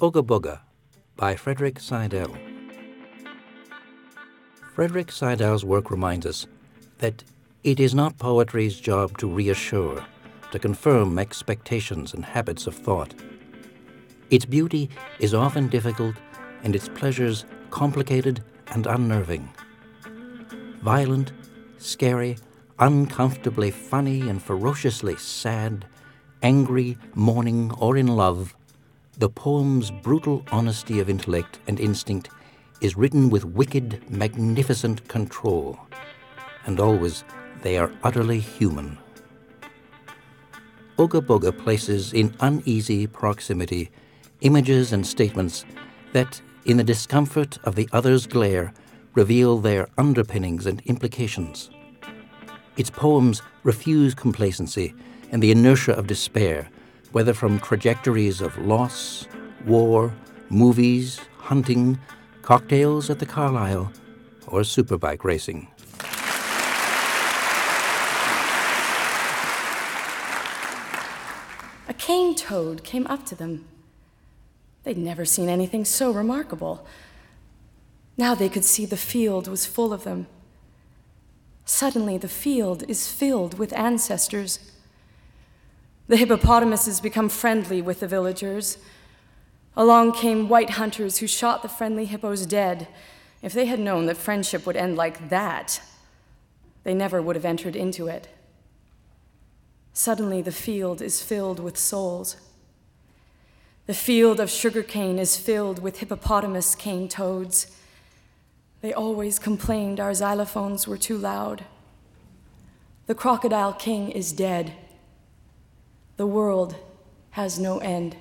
Ooga Booga by Frederick Seidel. Frederick Seidel's work reminds us that it is not poetry's job to reassure, to confirm expectations and habits of thought. Its beauty is often difficult and its pleasures complicated and unnerving. Violent, scary, uncomfortably funny and ferociously sad, angry, mourning, or in love, the poem's brutal honesty of intellect and instinct is written with wicked, magnificent control, and always they are utterly human. Ooga Booga places in uneasy proximity images and statements that, in the discomfort of the other's glare, reveal their underpinnings and implications. Its poems refuse complacency and the inertia of despair, whether from trajectories of loss, war, movies, hunting, cocktails at the Carlyle, or superbike racing. A cane toad came up to them. They'd never seen anything so remarkable. Now they could see the field was full of them. Suddenly the field is filled with ancestors. The hippopotamuses become friendly with the villagers. Along came white hunters who shot the friendly hippos dead. If they had known that friendship would end like that, they never would have entered into it. Suddenly the field is filled with souls. The field of sugarcane is filled with hippopotamus cane toads. They always complained our xylophones were too loud. The crocodile king is dead. The world has no end.